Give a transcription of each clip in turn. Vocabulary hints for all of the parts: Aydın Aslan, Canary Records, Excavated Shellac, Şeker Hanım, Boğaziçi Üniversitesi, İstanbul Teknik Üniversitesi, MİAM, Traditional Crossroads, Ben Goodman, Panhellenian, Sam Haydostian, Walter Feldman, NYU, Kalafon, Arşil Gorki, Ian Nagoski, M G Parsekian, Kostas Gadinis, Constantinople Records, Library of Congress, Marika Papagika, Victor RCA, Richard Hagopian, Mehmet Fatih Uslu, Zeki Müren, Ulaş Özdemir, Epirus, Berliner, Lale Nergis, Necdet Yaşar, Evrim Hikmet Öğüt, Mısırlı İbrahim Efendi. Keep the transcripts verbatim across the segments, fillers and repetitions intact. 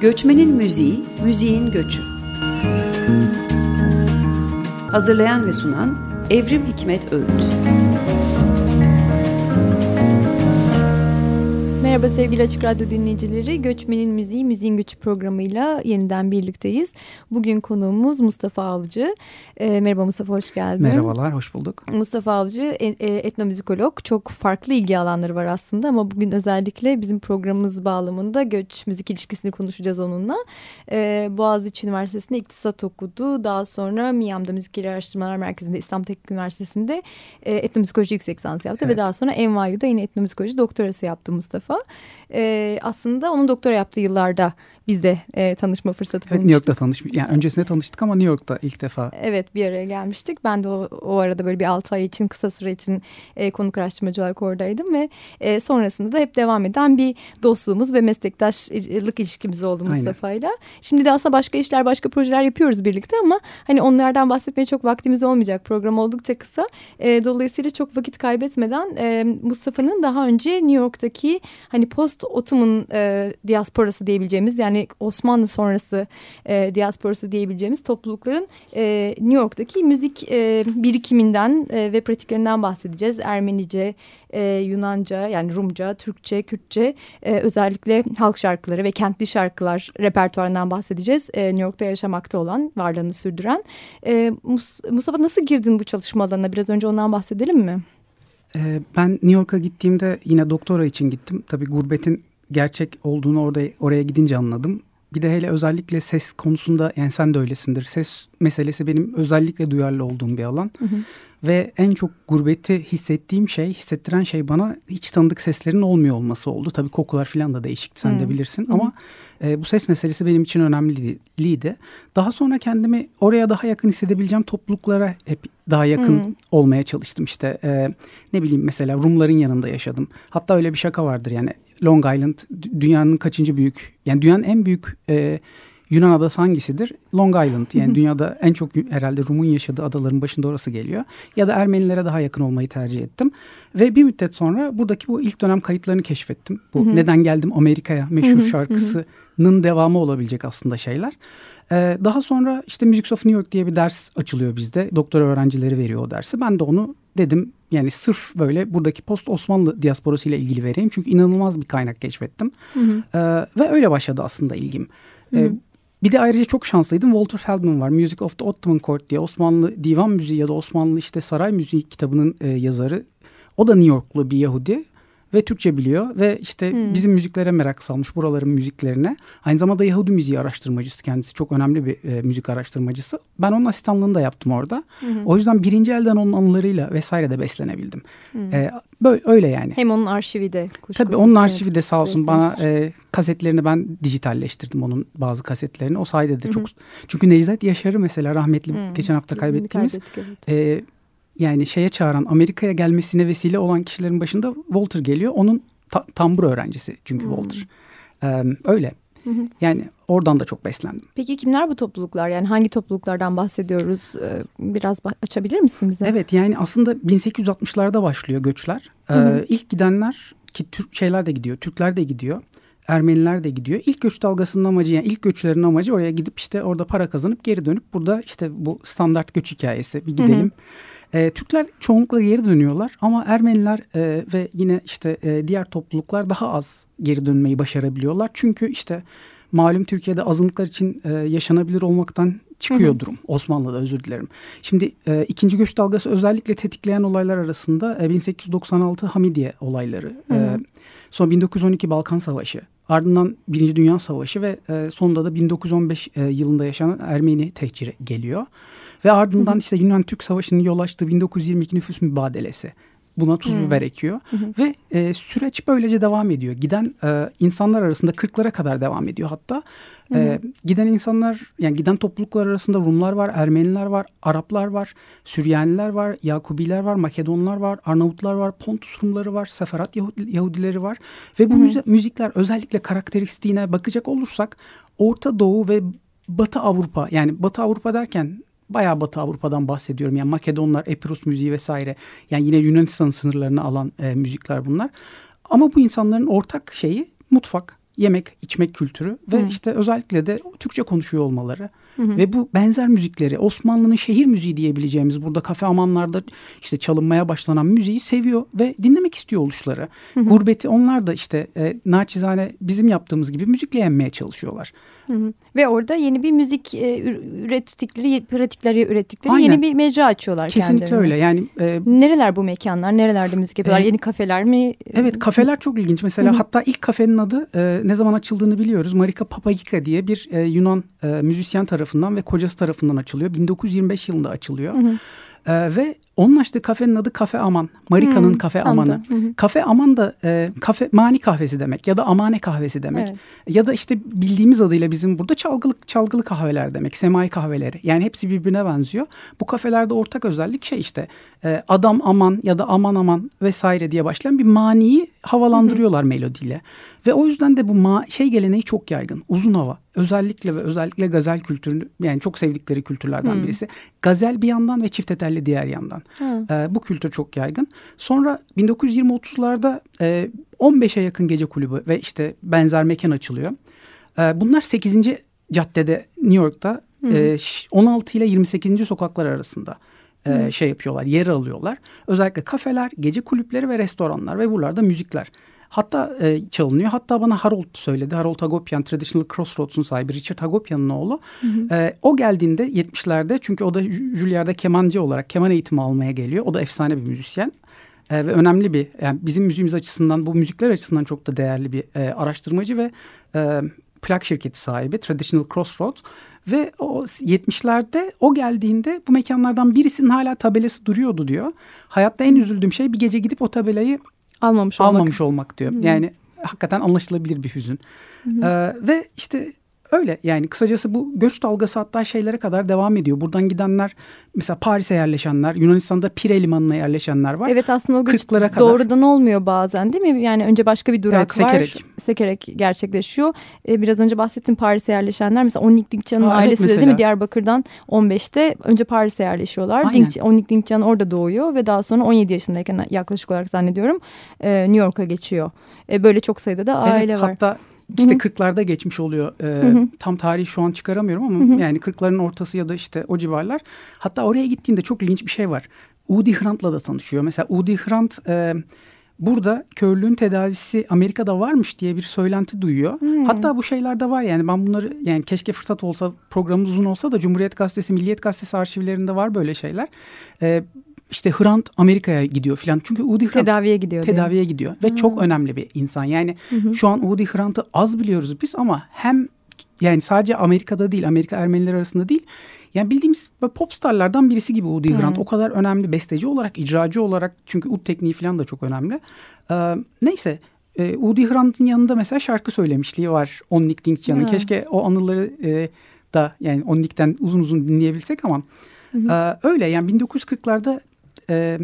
Göçmenin müziği, müziğin göçü. Hazırlayan ve sunan Evrim Hikmet Öğüt. Merhaba sevgili Açık Radyo dinleyicileri, Göçmenin Müziği, Müziğin Gücü programıyla yeniden birlikteyiz. Bugün konuğumuz Mustafa Avcı. E, merhaba Mustafa, hoş geldin. Merhabalar, hoş bulduk. Mustafa Avcı etnomüzikolog, çok farklı ilgi alanları var aslında ama bugün özellikle bizim programımız bağlamında göç müzik ilişkisini konuşacağız onunla. E, Boğaziçi Üniversitesi'nde iktisat okudu, daha sonra MİAM'da Müzik Araştırmalar Merkezi'nde İstanbul Teknik Üniversitesi'nde e, etnomüzikoloji yüksek lisansı yaptı, evet. Ve daha sonra N Y U'da yine etnomüzikoloji doktorası yaptı Mustafa. Ee, aslında onun doktora yaptığı yıllarda bizde e, tanışma fırsatı bulmuştuk. Evet, New York'ta tanıştık. Yani öncesinde tanıştık ama New York'ta ilk defa. Evet, bir araya gelmiştik. Ben de o, o arada böyle bir altı ay için, kısa süre için e, konuk araştırmacı olarak oradaydım ve e, sonrasında da hep devam eden bir dostluğumuz ve meslektaşlık ilişkimiz oldu Mustafa'yla. Şimdi de aslında başka işler, başka projeler yapıyoruz birlikte ama hani onlardan bahsetmeye çok vaktimiz olmayacak. Program oldukça kısa. E, dolayısıyla çok vakit kaybetmeden e, Mustafa'nın daha önce New York'taki hani post Ottoman e, diasporası diyebileceğimiz, yani Osmanlı sonrası e, diasporası diyebileceğimiz toplulukların e, New York'taki müzik e, birikiminden e, ve pratiklerinden bahsedeceğiz. Ermenice, e, Yunanca, yani Rumca, Türkçe, Kürtçe, e, özellikle halk şarkıları ve kentli şarkılar repertuarından bahsedeceğiz. E, New York'ta yaşamakta olan, varlığını sürdüren. E, Mustafa, nasıl girdin bu çalışma alanına? Biraz önce ondan bahsedelim mi? Ben New York'a gittiğimde yine doktora için gittim. Tabii gurbetin gerçek olduğunu orada, oraya gidince anladım. Bir de hele özellikle ses konusunda, yani sen de öylesindir. Ses meselesi benim özellikle duyarlı olduğum bir alan. Hı hı. Ve en çok gurbeti hissettiğim şey, hissettiren şey bana hiç tanıdık seslerin olmuyor olması oldu. Tabii kokular falan da değişikti, sen hı. de bilirsin. Hı. Ama e, bu ses meselesi benim için önemliydi. Daha sonra kendimi oraya daha yakın hissedebileceğim topluluklara hep daha yakın hı. olmaya çalıştım. İşte e, ne bileyim, mesela Rumların yanında yaşadım. Hatta öyle bir şaka vardır yani. Long Island dünyanın kaçıncı büyük, yani dünyanın en büyük e, Yunan adası hangisidir? Long Island. Yani dünyada en çok herhalde Rum'un yaşadığı adaların başında orası geliyor. Ya da Ermenilere daha yakın olmayı tercih ettim. Ve bir müddet sonra buradaki bu ilk dönem kayıtlarını keşfettim. Bu Neden Geldim Amerika'ya meşhur şarkısının devamı olabilecek aslında şeyler. Ee, daha sonra işte Music of New York diye bir ders açılıyor bizde. Doktora öğrencileri veriyor o dersi. Ben de onu dedim, yani sırf böyle buradaki post Osmanlı diasporası ile ilgili vereyim. Çünkü inanılmaz bir kaynak keşfettim. Hı hı. Ee, ve öyle başladı aslında ilgim. Ee, hı hı. Bir de ayrıca çok şanslıydım. Walter Feldman var. Music of the Ottoman Court diye Osmanlı divan müziği ya da Osmanlı işte saray müziği kitabının e, yazarı. O da New Yorklu bir Yahudi ve Türkçe biliyor ve işte hmm. bizim müziklere merak salmış, buraların müziklerine. Aynı zamanda Yahudi müziği araştırmacısı kendisi. Çok önemli bir e, müzik araştırmacısı. Ben onun asistanlığını da yaptım orada. Hmm. O yüzden birinci elden onun anılarıyla vesaire de beslenebildim. Hmm. E, böyle öyle yani. Hem onun arşivi de. Tabii onun arşivi de sağ olsun bana e, kasetlerini ben dijitalleştirdim, onun bazı kasetlerini. O sayede de hmm. çok. Çünkü Necdet Yaşar'ı mesela rahmetli hmm. geçen hafta kaybettiğimiz. Kaybettik, evet. E, Yani şeye çağıran, Amerika'ya gelmesine vesile olan kişilerin başında Walter geliyor. Onun ta- tambur öğrencisi çünkü hmm. Walter. Ee, öyle. Hı hı. Yani oradan da çok beslendim. Peki kimler bu topluluklar? Yani hangi topluluklardan bahsediyoruz? Ee, biraz bah- açabilir misin bize? Evet, yani aslında bin sekiz yüz altmışlarda başlıyor göçler. Ee, hı hı. İlk gidenler ki Türk şeyler de gidiyor, Türkler de gidiyor. Ermeniler de gidiyor. İlk göç dalgasının amacı, yani ilk göçlerin amacı oraya gidip işte orada para kazanıp geri dönüp burada işte bu standart göç hikayesi, bir gidelim. Hı hı. E, Türkler çoğunlukla geri dönüyorlar ama Ermeniler e, ve yine işte e, diğer topluluklar daha az geri dönmeyi başarabiliyorlar. Çünkü işte malum Türkiye'de azınlıklar için e, yaşanabilir olmaktan çıkıyor hı hı. durum. Osmanlı'da, özür dilerim. Şimdi e, ikinci göç dalgası özellikle tetikleyen olaylar arasında e, bin sekiz yüz doksan altı Hamidiye olayları, hı hı. E, sonra bin dokuz yüz on iki Balkan Savaşı, ardından Birinci Dünya Savaşı ve e, sonunda da bin dokuz yüz on beş e, yılında yaşanan Ermeni tehciri geliyor. Ve ardından hı hı. işte Yunan-Türk Savaşı'nın yol açtığı bin dokuz yüz yirmi iki nüfus mübadelesi. Buna tuz hmm. biber ekiyor hı hı. ve e, süreç böylece devam ediyor. Giden e, insanlar arasında kırklara kadar devam ediyor hatta. E, giden insanlar, yani giden topluluklar arasında Rumlar var, Ermeniler var, Araplar var, Süryaniler var, Yakubiler var, Makedonlar var, Arnavutlar var, Pontus Rumları var, Seferat Yahudi, Yahudileri var. Ve bu hı hı. müzikler özellikle karakteristiğine bakacak olursak Orta Doğu ve Batı Avrupa, yani Batı Avrupa derken bayağı Batı Avrupa'dan bahsediyorum. Yani Makedonlar, Epirus müziği vesaire. Yani yine Yunanistan sınırlarını alan e, müzikler bunlar. Ama bu insanların ortak şeyi mutfak. yemek, içmek kültürü ve hmm. işte özellikle de Türkçe konuşuyor olmaları. Hmm. Ve bu benzer müzikleri, Osmanlı'nın şehir müziği diyebileceğimiz, burada kafe amanlarda işte çalınmaya başlanan müziği seviyor ve dinlemek istiyor oluşları. Hmm. Gurbeti onlar da işte e, naçizane bizim yaptığımız gibi müzikle yenmeye çalışıyorlar. Hmm. Ve orada yeni bir müzik e, ürettikleri, pratikleri ürettikleri Aynen. yeni bir mecra açıyorlar kendilerine. Kesinlikle öyle. Yani e, nereler bu mekanlar, nerelerde müzik yapıyorlar, e, yeni kafeler mi? Evet, kafeler çok ilginç. Mesela Hı-hı. hatta ilk kafenin adı e, ne zaman açıldığını biliyoruz. Marika Papagika diye bir e, Yunan e, müzisyen tarafından ve kocası tarafından açılıyor. bin dokuz yüz yirmi beş yılında açılıyor. E, ve onun açtığı kafenin adı Kafe Aman. Marika'nın Hı-hı. Kafe Aman'ı. Hı-hı. Kafe Aman da e, kafe, mani kahvesi demek ya da amane kahvesi demek. Evet. Ya da işte bildiğimiz adıyla bizim burada çalgılı, çalgılı kahveler demek. Semai kahveleri. Yani hepsi birbirine benziyor. Bu kafelerde ortak özellik şey işte e, adam aman ya da aman aman vesaire diye başlayan bir maniyi havalandırıyorlar Hı-hı. melodiyle. Ve o yüzden de bu ma- şey geleneği çok yaygın. Uzun hava. Özellikle ve özellikle gazel kültürünü, yani çok sevdikleri kültürlerden Hı-hı. birisi. Gazel bir yandan ve çifte telli diğer yandan. Ee, bu kültür çok yaygın. Sonra bin dokuz yüz yirmi otuzlarda e, on beşe yakın gece kulübü ve işte benzer mekan açılıyor. E, bunlar sekizinci caddede New York'ta e, on altı ile yirmi sekizinci sokaklar arasında e, şey yapıyorlar, yer alıyorlar. Özellikle kafeler, gece kulüpleri ve restoranlar ve buralarda müzikler. Hatta e, çalınıyor. Hatta bana Harold söyledi. Harold Hagopian, Traditional Crossroads'un sahibi Richard Hagopian'ın oğlu. Hı hı. E, o geldiğinde yetmişlerde, çünkü o da Juilliard'da kemancı olarak keman eğitimi almaya geliyor. O da efsane bir müzisyen. E, ve önemli bir, yani bizim müziğimiz açısından, bu müzikler açısından çok da değerli bir e, araştırmacı ve e, plak şirketi sahibi Traditional Crossroads. Ve o yetmişlerde o geldiğinde bu mekanlardan birisinin hala tabelası duruyordu diyor. Hayatta en üzüldüğüm şey bir gece gidip o tabelayı Almamış olmak. Almamış olmak diyor. Hı-hı. Yani hakikaten anlaşılabilir bir hüzün. Ee, ve işte öyle, yani kısacası bu göç dalgası hatta şeylere kadar devam ediyor. Buradan gidenler mesela Paris'e yerleşenler, Yunanistan'da Pire Limanı'na yerleşenler var. Evet, aslında o göç doğrudan olmuyor bazen, değil mi? Yani önce başka bir durak, evet, sekerek. var. Sekerek gerçekleşiyor. Ee, biraz önce bahsettim, Paris'e yerleşenler. Mesela Onnik Dinkjian'ın Aa, ailesi evet de, değil mi? Diyarbakır'dan on beşte önce Paris'e yerleşiyorlar. Dink, Onnik Dinkjian orada doğuyor ve daha sonra on yedi yaşındayken yaklaşık olarak zannediyorum e, New York'a geçiyor. E, böyle çok sayıda da aile evet, var. Hatta İşte Hı-hı. kırklarda geçmiş oluyor. Ee, Hı-hı. Tam tarihi şu an çıkaramıyorum ama Hı-hı. yani kırkların ortası ya da işte o civarlar. Hatta oraya gittiğinde çok ilginç bir şey var. Udi Hrant'la da tanışıyor. Mesela Udi Hrant e, burada körlüğün tedavisi Amerika'da varmış diye bir söylenti duyuyor. Hı-hı. Hatta bu şeyler de var, yani ben bunları, yani keşke fırsat olsa, programımız uzun olsa da Cumhuriyet Gazetesi, Milliyet Gazetesi arşivlerinde var böyle şeyler. Evet. İşte Hrant Amerika'ya gidiyor filan. Çünkü Udi Hrant tedaviye gidiyor. Tedaviye yani. gidiyor ve Hı. çok önemli bir insan. Yani hı hı. şu an Udi Hrant'ı az biliyoruz biz ama hem yani sadece Amerika'da değil, Amerika Ermenileri arasında değil. Yani bildiğimiz popstarlardan birisi gibi Udi Hrant. Hı. O kadar önemli besteci olarak, icracı olarak, çünkü ud tekniği filan da çok önemli. Ee, neyse e, Udi Hrant'ın yanında mesela şarkı söylemişliği var Onnik Dinkjian'ın. Keşke o anıları e, da yani Onnik'ten uzun uzun dinleyebilsek ama hı hı. E, öyle yani bin dokuz yüz kırklarda Ee,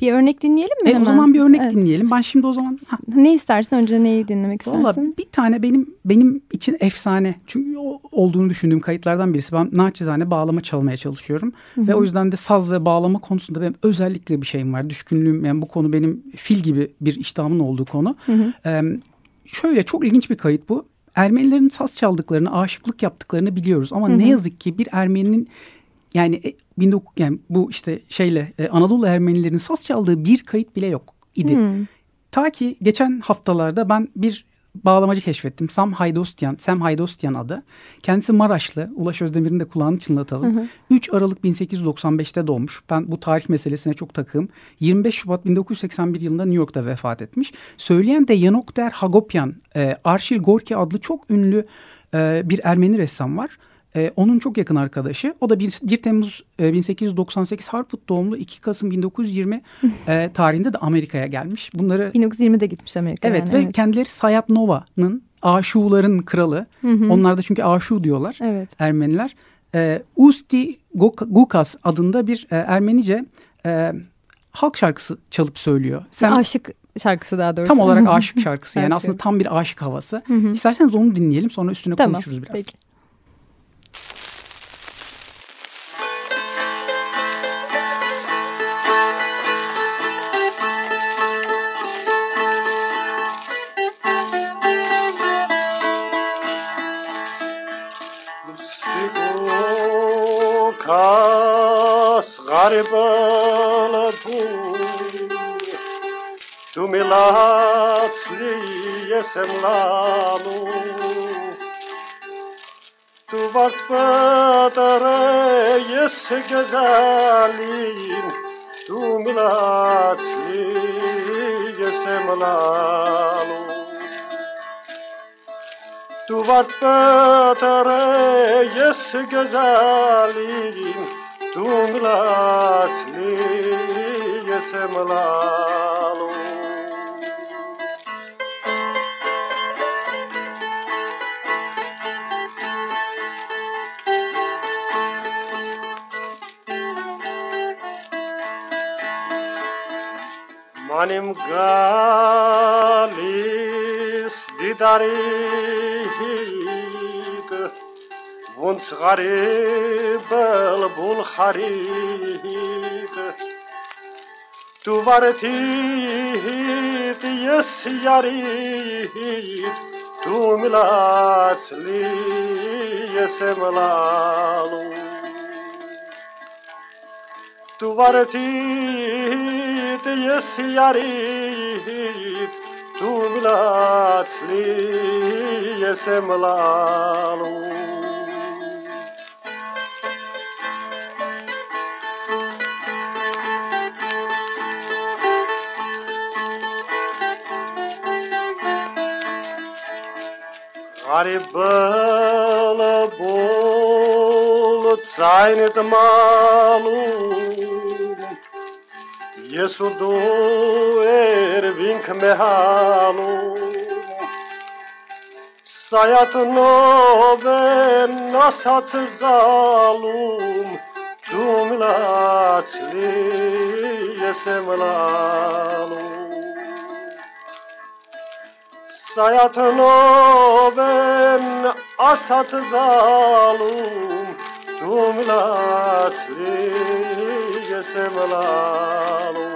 bir örnek dinleyelim mi? E, o zaman bir örnek evet. dinleyelim. Ben şimdi o zaman ha. ne istersin, önce neyi dinlemek istersin? Vallahi bir tane benim benim için efsane, çünkü o olduğunu düşündüğüm kayıtlardan birisi. Ben naçizane bağlama çalmaya çalışıyorum Hı-hı. ve o yüzden de saz ve bağlama konusunda benim özellikle bir şeyim var, düşkünlüğüm. Yani bu konu benim fil gibi bir iştahımın olduğu konu. Ee, şöyle çok ilginç bir kayıt bu. Ermenilerin saz çaldıklarını, aşıklık yaptıklarını biliyoruz ama Hı-hı. ne yazık ki bir Ermeninin Yani, yani bu işte şeyle Anadolu Ermenilerin saz çaldığı bir kayıt bile yok idi. Hmm. Ta ki geçen haftalarda ben bir bağlamacı keşfettim. Sam Haydostian, Sam Haydostian adı. Kendisi Maraşlı. Ulaş Özdemir'in de kulağını çınlatalım. Hı hı. üç Aralık bin sekiz yüz doksan beşte doğmuş. Ben bu tarih meselesine çok takığım. yirmi beş Şubat bin dokuz yüz seksen bir yılında New York'ta vefat etmiş. Söyleyen de Yanuk Derhagopyan, e, Arşil Gorki adlı çok ünlü e, bir Ermeni ressam var. Ee, onun çok yakın arkadaşı. O da bir Temmuz bin sekiz yüz doksan sekiz Harput doğumlu, iki Kasım bin dokuz yüz yirmi e, tarihinde de Amerika'ya gelmiş. Bunları bin dokuz yüz yirmide gitmiş Amerika'ya. Evet yani, ve evet. kendileri Sayat Nova'nın, Aşuların kralı. Hı hı. Onlar da çünkü Aşu diyorlar evet. Ermeniler. E, Usti Gukas adında bir e, Ermenice e, halk şarkısı çalıp söylüyor. Sen, aşık şarkısı daha doğrusu. Tam olarak aşık şarkısı yani aslında tam bir aşık havası. Hı hı. İsterseniz onu dinleyelim, sonra üstüne tamam, konuşuruz biraz. Peki. Thank you. balapur tu milat sriyesem lamu tu vakbadare yes gezalim tu milat sriyesem lamu tu vakbadare yes gezalim tu milat sriyesem lamu. Manim galis didarik Vunç garib elbul harik Tu vartit yes yarit Tu milat li yesem lalu Tu vartit yes yarit tu milat li yesem lalu. Garib bol zaynit malu Yesu do ervink mehalu Sayat nove nasat zalum Tu milat li yesem lalu Sayat nove asat zalum Tu milat li yesem lalu.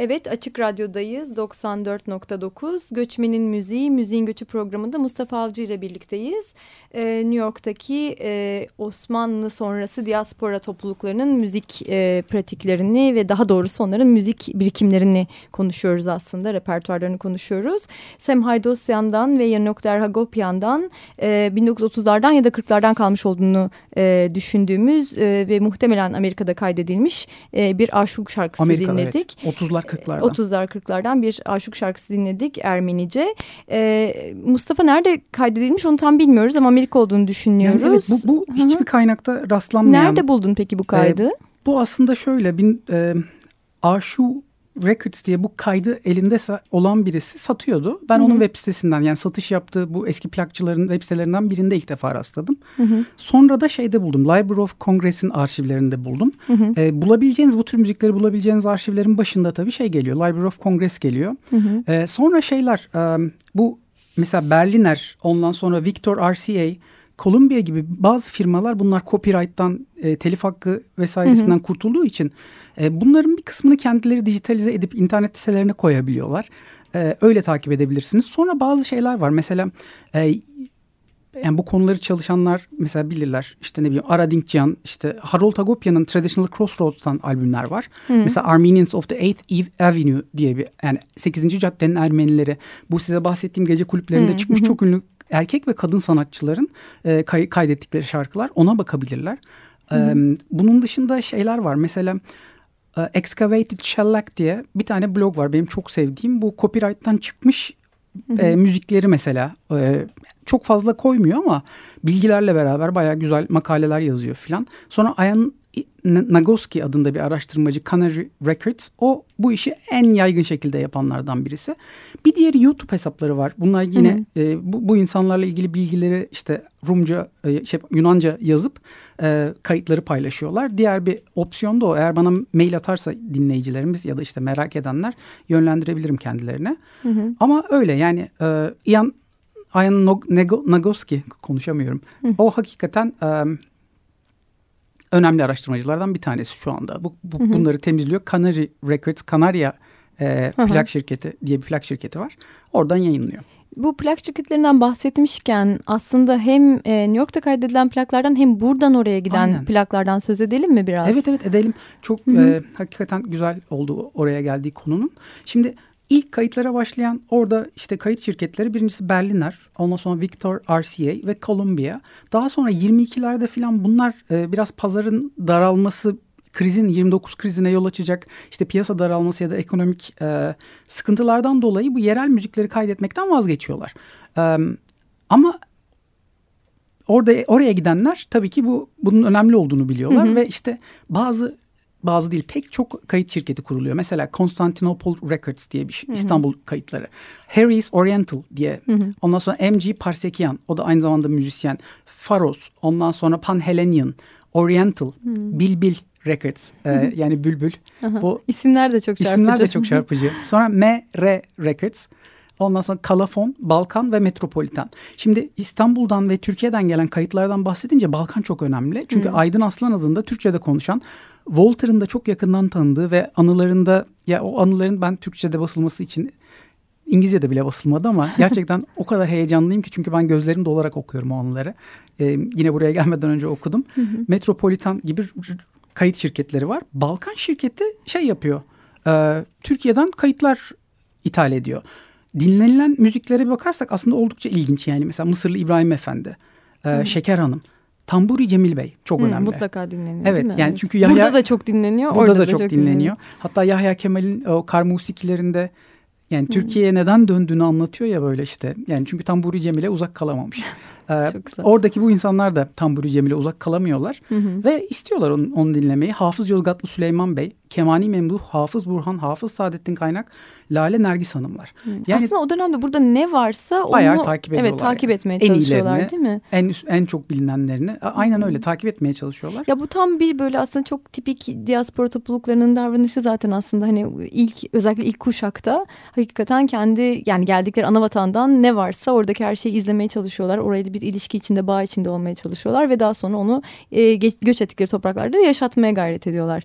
Evet, Açık Radyo'dayız. doksan dört nokta dokuz Göçmenin Müziği, Müziğin Göçü programında Mustafa Avcı ile birlikteyiz. Ee, New York'taki e, Osmanlı sonrası diaspora topluluklarının müzik e, pratiklerini ve daha doğrusu onların müzik birikimlerini konuşuyoruz aslında. Repertuarlarını konuşuyoruz. Sam Haydosyan'dan ve Yenokter Hagopian'dan e, bin dokuz yüz otuzlardan ya da kırklardan kalmış olduğunu e, düşündüğümüz e, ve muhtemelen Amerika'da kaydedilmiş e, bir aşık şarkısı Amerika'da, dinledik. Evet. otuzlar kırklardan otuzlar kırklardan bir aşık şarkısı dinledik Ermenice. Ee, Mustafa nerede kaydedilmiş onu tam bilmiyoruz ama Amerika olduğunu düşünüyoruz. Yani evet, bu, bu hiçbir kaynakta rastlanmayan. Nerede buldun peki bu kaydı? E, bu aslında şöyle bin, e, Arşil records diye bu kaydı elinde olan birisi satıyordu. Ben hı-hı. onun web sitesinden, yani satış yaptığı bu eski plakçıların web sitelerinden birinde ilk defa rastladım. Hı-hı. Sonra da şeyde buldum. Library of Congress'in arşivlerinde buldum. E, bulabileceğiniz, bu tür müzikleri bulabileceğiniz arşivlerin başında tabii şey geliyor. Library of Congress geliyor. E, sonra şeyler e, bu mesela Berliner, ondan sonra Victor R C A, Columbia gibi bazı firmalar, bunlar copyright'tan, e, telif hakkı vesairesinden hı hı. kurtulduğu için e, bunların bir kısmını kendileri dijitalize edip internet sitelerine koyabiliyorlar. E, öyle takip edebilirsiniz. Sonra bazı şeyler var. Mesela e, yani bu konuları çalışanlar mesela bilirler. İşte ne bileyim Ara Dinkjian, işte Harold Hagopian'ın Traditional Crossroads'tan albümler var. Hı hı. Mesela Armenians of the eighth Avenue diye bir, yani sekizinci caddenin Ermenileri. Bu size bahsettiğim gece kulüplerinde hı hı. çıkmış çok ünlü erkek ve kadın sanatçıların e, kay- kaydettikleri şarkılar, ona bakabilirler. E, bunun dışında şeyler var. Mesela e, Excavated Shellac diye bir tane blog var. Benim çok sevdiğim, bu copyright'tan çıkmış e, müzikleri mesela. E, çok fazla koymuyor ama bilgilerle beraber bayağı güzel makaleler yazıyor filan. Sonra Ian Nagoski adında bir araştırmacı, Canary Records, o bu işi en yaygın şekilde yapanlardan birisi. Bir diğeri YouTube hesapları var. Bunlar yine e, bu, bu insanlarla ilgili bilgileri işte Rumca, e, şey, Yunanca yazıp e, kayıtları paylaşıyorlar. Diğer bir opsiyon da o. Eğer bana mail atarsa dinleyicilerimiz ya da işte merak edenler, yönlendirebilirim kendilerine. Hı hı. Ama öyle yani e, Ian, Ian Nagoski, konuşamıyorum. Hı. O hakikaten... E, önemli araştırmacılardan bir tanesi şu anda. Bu, bu, hı hı. bunları temizliyor. Canary Records, Kanarya e, plak şirketi diye bir plak şirketi var. Oradan yayınlıyor. Bu plak şirketlerinden bahsetmişken aslında hem e, New York'ta kaydedilen plaklardan hem buradan oraya giden Aynen. plaklardan söz edelim mi biraz? Evet evet edelim. Çok e, hakikaten güzel oldu oraya geldiği konunun. Şimdi ilk kayıtlara başlayan orada işte kayıt şirketleri birincisi Berliner, ondan sonra Victor R C A ve Columbia. Daha sonra yirmi ikilerde falan bunlar e, biraz pazarın daralması, krizin yirmi dokuz krizine yol açacak işte piyasa daralması ya da ekonomik e, sıkıntılardan dolayı bu yerel müzikleri kaydetmekten vazgeçiyorlar. E, ama orada oraya gidenler tabii ki bu bunun önemli olduğunu biliyorlar hı hı. ve işte bazı bazı değil pek çok kayıt şirketi kuruluyor. Mesela Constantinople Records diye bir şey, hı hı. İstanbul kayıtları. Harry's Oriental diye. Hı hı. Ondan sonra M G Parsekian, o da aynı zamanda müzisyen. Faros, ondan sonra Panhellenian, Oriental, hı hı. Bilbil Records e, hı hı. yani Bülbül. Aha. Bu isimler de çok çarpıcı. İsimler de çok çarpıcı. Sonra M R Records. Ondan sonra Kalafon, Balkan ve Metropolitan. Şimdi İstanbul'dan ve Türkiye'den gelen kayıtlardan bahsedince Balkan çok önemli. Çünkü hı. Aydın Aslan adında Türkçe'de konuşan, Walter'ın da çok yakından tanıdığı ve anılarında, ya o anıların ben Türkçe'de basılması için, İngilizce'de bile basılmadı ama gerçekten o kadar heyecanlıyım ki çünkü ben gözlerim dolarak okuyorum o anıları. Ee, yine buraya gelmeden önce okudum. Hı hı. Metropolitan gibi kayıt şirketleri var. Balkan şirketi şey yapıyor, e, Türkiye'den kayıtlar ithal ediyor. Dinlenilen müziklere bakarsak aslında oldukça ilginç yani. Mesela Mısırlı İbrahim Efendi, e, Şeker Hanım, Tamburi Cemil Bey çok Hı, önemli. Mutlaka dinleniyor evet, değil mi? Yani çünkü Yahya, burada da çok dinleniyor. Burada orada da, da çok, çok dinleniyor. dinleniyor. Hatta Yahya Kemal'in o kar musikilerinde yani Hı. Türkiye'ye neden döndüğünü anlatıyor ya böyle işte. Yani çünkü Tamburi Cemil'e uzak kalamamış. ee, oradaki bu insanlar da Tamburi Cemil'e uzak kalamıyorlar. Hı hı. Ve istiyorlar onu, onu dinlemeyi. Hafız Yozgatlı Süleyman Bey, Kemani Memduh, Hafız Burhan, Hafız Saadettin Kaynak, Lale Nergis Hanımlar. Yani aslında o dönemde burada ne varsa onu takip, evet, takip yani. etmeye çalışıyorlar en değil mi? En, en çok bilinenlerini aynen öyle takip etmeye çalışıyorlar. Ya bu tam bir böyle aslında çok tipik diaspora topluluklarının davranışı zaten aslında hani ilk özellikle ilk kuşakta hakikaten kendi yani geldikleri ana vatandan ne varsa oradaki her şeyi izlemeye çalışıyorlar. Orayla bir ilişki içinde bağ içinde olmaya çalışıyorlar ve daha sonra onu e, göç ettikleri topraklarda yaşatmaya gayret ediyorlar.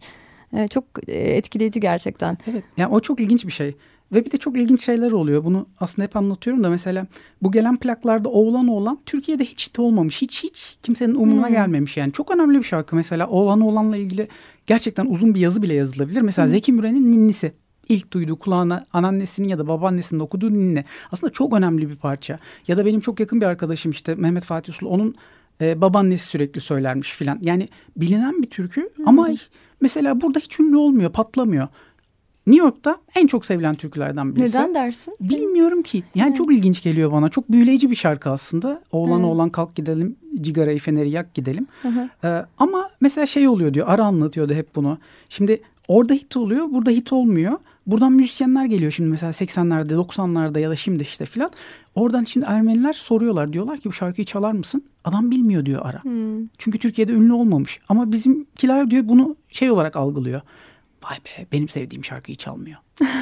Çok etkileyici gerçekten. Evet. Yani o çok ilginç bir şey. Ve bir de çok ilginç şeyler oluyor. Bunu aslında hep anlatıyorum da mesela bu gelen plaklarda Oğlan Oğlan Türkiye'de hiç hit olmamış. Hiç hiç kimsenin umuruna hmm. gelmemiş yani. Çok önemli bir şarkı mesela. Oğlan Oğlan'la ilgili gerçekten uzun bir yazı bile yazılabilir. Mesela hmm. Zeki Müren'in ninnisi. İlk duyduğu kulağına anneannesinin ya da babaannesinin okuduğu ninni. Aslında çok önemli bir parça. Ya da benim çok yakın bir arkadaşım işte Mehmet Fatih Uslu. Onun e, babaannesi sürekli söylermiş filan. Yani bilinen bir türkü hmm. ama... Mesela burada hiç ünlü olmuyor, patlamıyor. New York'ta en çok sevilen türkülerden birisi. Neden dersin? Bilmiyorum ki. Yani evet. Çok ilginç geliyor bana. Çok büyüleyici bir şarkı aslında. Oğlan evet. Oğlan kalk gidelim, cigarayı feneri yak gidelim. Ee, ama mesela şey oluyor diyor, Ara anlatıyordu hep bunu. Şimdi orada hit oluyor, burada hit olmuyor. Buradan müzisyenler geliyor şimdi mesela seksenlerde, doksanlarda ya da şimdi işte filan. Oradan şimdi Ermeniler soruyorlar, diyorlar ki bu şarkıyı çalar mısın? Adam bilmiyor diyor Ara. Hmm. Çünkü Türkiye'de ünlü olmamış. Ama bizimkiler diyor bunu şey olarak algılıyor. Vay be benim sevdiğim şarkıyı çalmıyor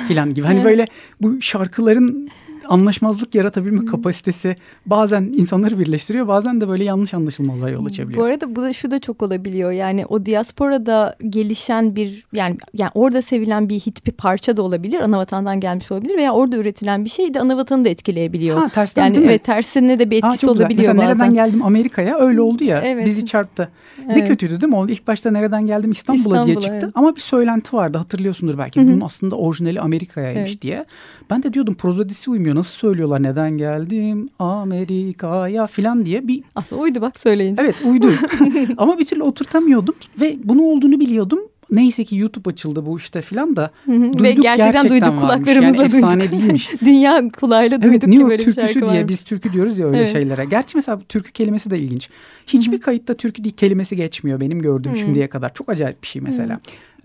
filan gibi. Hani böyle bu şarkıların anlaşmazlık yaratabilme hmm. kapasitesi bazen insanları birleştiriyor, bazen de böyle yanlış anlaşılmalara yol açabiliyor. Bu arada bu da şu da çok olabiliyor yani o diasporada gelişen bir yani yani orada sevilen bir hit bir parça da olabilir, anavatandan gelmiş olabilir veya orada üretilen bir şey de anavatanı da etkileyebiliyor. Ha, tersten yani, değil mi? Evet, tersine de bir etkisi ha, olabiliyor mesela, bazen. Mesela nereden geldim Amerika'ya öyle oldu ya evet. Bizi çarptı. Evet. Ne kötüydü değil mi? O ilk başta nereden geldim İstanbul'a, İstanbul'a diye çıktı evet. Ama bir söylenti vardı, hatırlıyorsundur belki. Hı-hı. Bunun aslında orijinali Amerika'yaymış evet. diye. Ben de diyordum prozodisi uymuyor. Nasıl söylüyorlar neden geldim Amerika'ya filan diye bir... Aslında uydu bak söyleyince. Evet uydu. Ama bir türlü oturtamıyordum ve bunu olduğunu biliyordum. Neyse ki YouTube açıldı bu işte filan da. Hı hı. Duyduk, ve gerçekten, gerçekten duyduk kulaklarımızla yani duyduk. Efsane değilmiş. Dünya kulağıyla duyduk evet, ki böyle bir şarkı varmış. Diye biz türkü diyoruz ya öyle evet. şeylere. Gerçi mesela türkü kelimesi de ilginç. Hiçbir hı hı. kayıtta türkü değil, kelimesi geçmiyor benim gördüğüm hı. şimdiye kadar. Çok acayip bir şey mesela. Hı.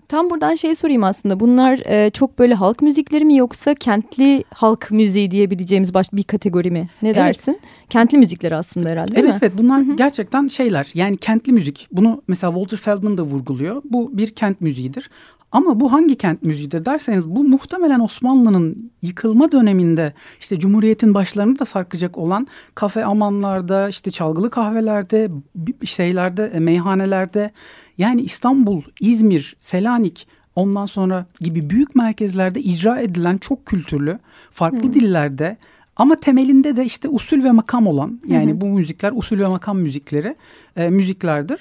Tam buradan şey sorayım aslında, bunlar e, çok böyle halk müzikleri mi yoksa kentli halk müziği diyebileceğimiz baş, bir kategori mi? Ne dersin? Evet. Kentli müzikleri aslında herhalde değil evet, mi? Evet bunlar Hı-hı. gerçekten şeyler yani kentli müzik. Bunu mesela Walter Feldman da vurguluyor. Bu bir kent müziğidir. Ama bu hangi kent müziğidir derseniz bu muhtemelen Osmanlı'nın yıkılma döneminde işte Cumhuriyet'in başlarını da sarkacak olan kafe amanlarda, işte çalgılı kahvelerde, şeylerde, meyhanelerde yani İstanbul, İzmir, Selanik ondan sonra gibi büyük merkezlerde icra edilen çok kültürlü, farklı hmm. dillerde ama temelinde de işte usul ve makam olan, yani hmm. bu müzikler usul ve makam müzikleri, e, müziklerdir.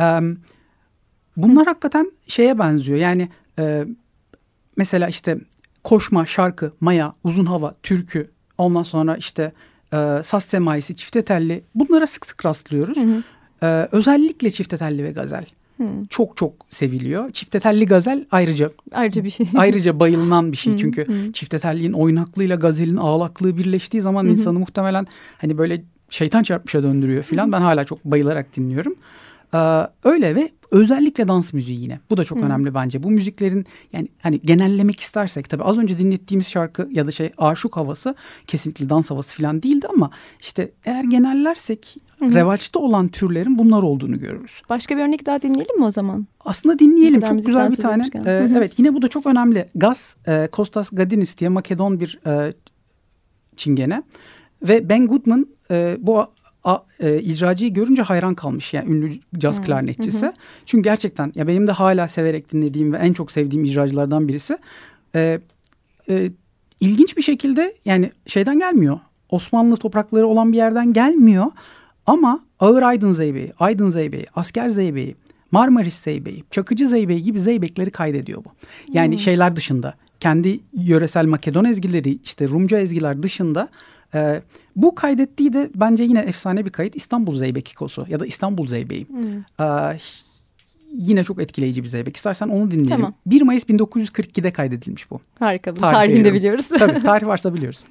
E, bunlar hmm. hakikaten şeye benziyor. Yani e, mesela işte koşma, şarkı, maya, uzun hava, türkü, ondan sonra işte e, saz semaisi, çifte telli, bunlara sık sık rastlıyoruz. Hmm. E, özellikle çifte telli ve gazel. Hmm. Çok çok seviliyor. Çifte telli gazel ayrıca ayrıca bir şey. Ayrıca bayılınan bir şey çünkü hmm. çifte telliğin oynaklığıyla gazelin ağlaklığı birleştiği zaman hmm. insanı muhtemelen hani böyle şeytan çarpmışa döndürüyor filan. Hmm. Ben hala çok bayılarak dinliyorum. Ee, öyle ve özellikle dans müziği yine. Bu da çok hmm. önemli bence. Bu müziklerin yani hani genellemek istersek tabii az önce dinlettiğimiz şarkı ya da şey aşık havası kesinlikle dans havası filan değildi ama işte eğer genellersek Hı-hı. revaçta olan türlerin bunlar olduğunu görürüz. Başka bir örnek daha dinleyelim mi o zaman? Aslında dinleyelim. Çok güzel bir tane. Ee, evet, yine bu da çok önemli. Gaz, e, Kostas Gadinis diye Makedon bir e, çingene ve Ben Goodman e, bu a, e, icracıyı görünce hayran kalmış. Yani ünlü caz Hı-hı. klarnetçisi. Hı-hı. Çünkü gerçekten ya benim de hala severek dinlediğim ve en çok sevdiğim icracılardan birisi. E, e, ilginç bir şekilde yani şeyden gelmiyor. Osmanlı toprakları olan bir yerden gelmiyor. Ama Ağır Aydın Zeybeği, Aydın Zeybeği, Asker Zeybeği, Marmaris Zeybeği, Çakıcı Zeybeği gibi zeybekleri kaydediyor bu. Yani hmm. şeyler dışında, kendi yöresel Makedon ezgileri, işte Rumca ezgiler dışında. E, bu kaydettiği de bence yine efsane bir kayıt. İstanbul Zeybekikosu ya da İstanbul Zeybeği. Hmm. E, yine çok etkileyici bir zeybek. İstersen onu dinleyelim. Tamam. bir Mayıs bin dokuz yüz kırk ikide kaydedilmiş bu. Harika. Bu tarih tarihini de biliyoruz. Tabii, tarih varsa biliyoruz.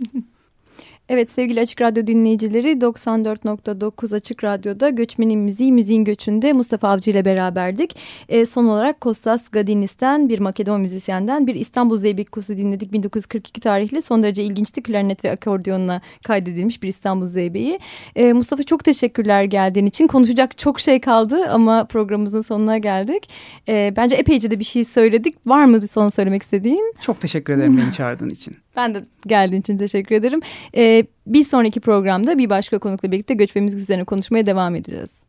Evet sevgili Açık Radyo dinleyicileri, doksan dört nokta dokuz Açık Radyo'da Göçmenin Müziği, Müziğin Göçü'nde Mustafa Avcı ile beraberdik. E, son olarak Kostas Gadinis'ten, bir Makedon müzisyenden bir İstanbul Zeybekikosu dinledik. bin dokuz yüz kırk iki tarihli, son derece ilginçti. Klarnet ve akordeonla kaydedilmiş bir İstanbul Zeybeği. E, Mustafa çok teşekkürler geldiğin için. Konuşacak çok şey kaldı ama programımızın sonuna geldik. E, bence epeyce de bir şey söyledik. Var mı bir son söylemek istediğin? Çok teşekkür ederim beni çağırdığın için. Ben de geldiğin için teşekkür ederim. Ee, bir sonraki programda bir başka konukla birlikte göçmemiz üzerine konuşmaya devam edeceğiz.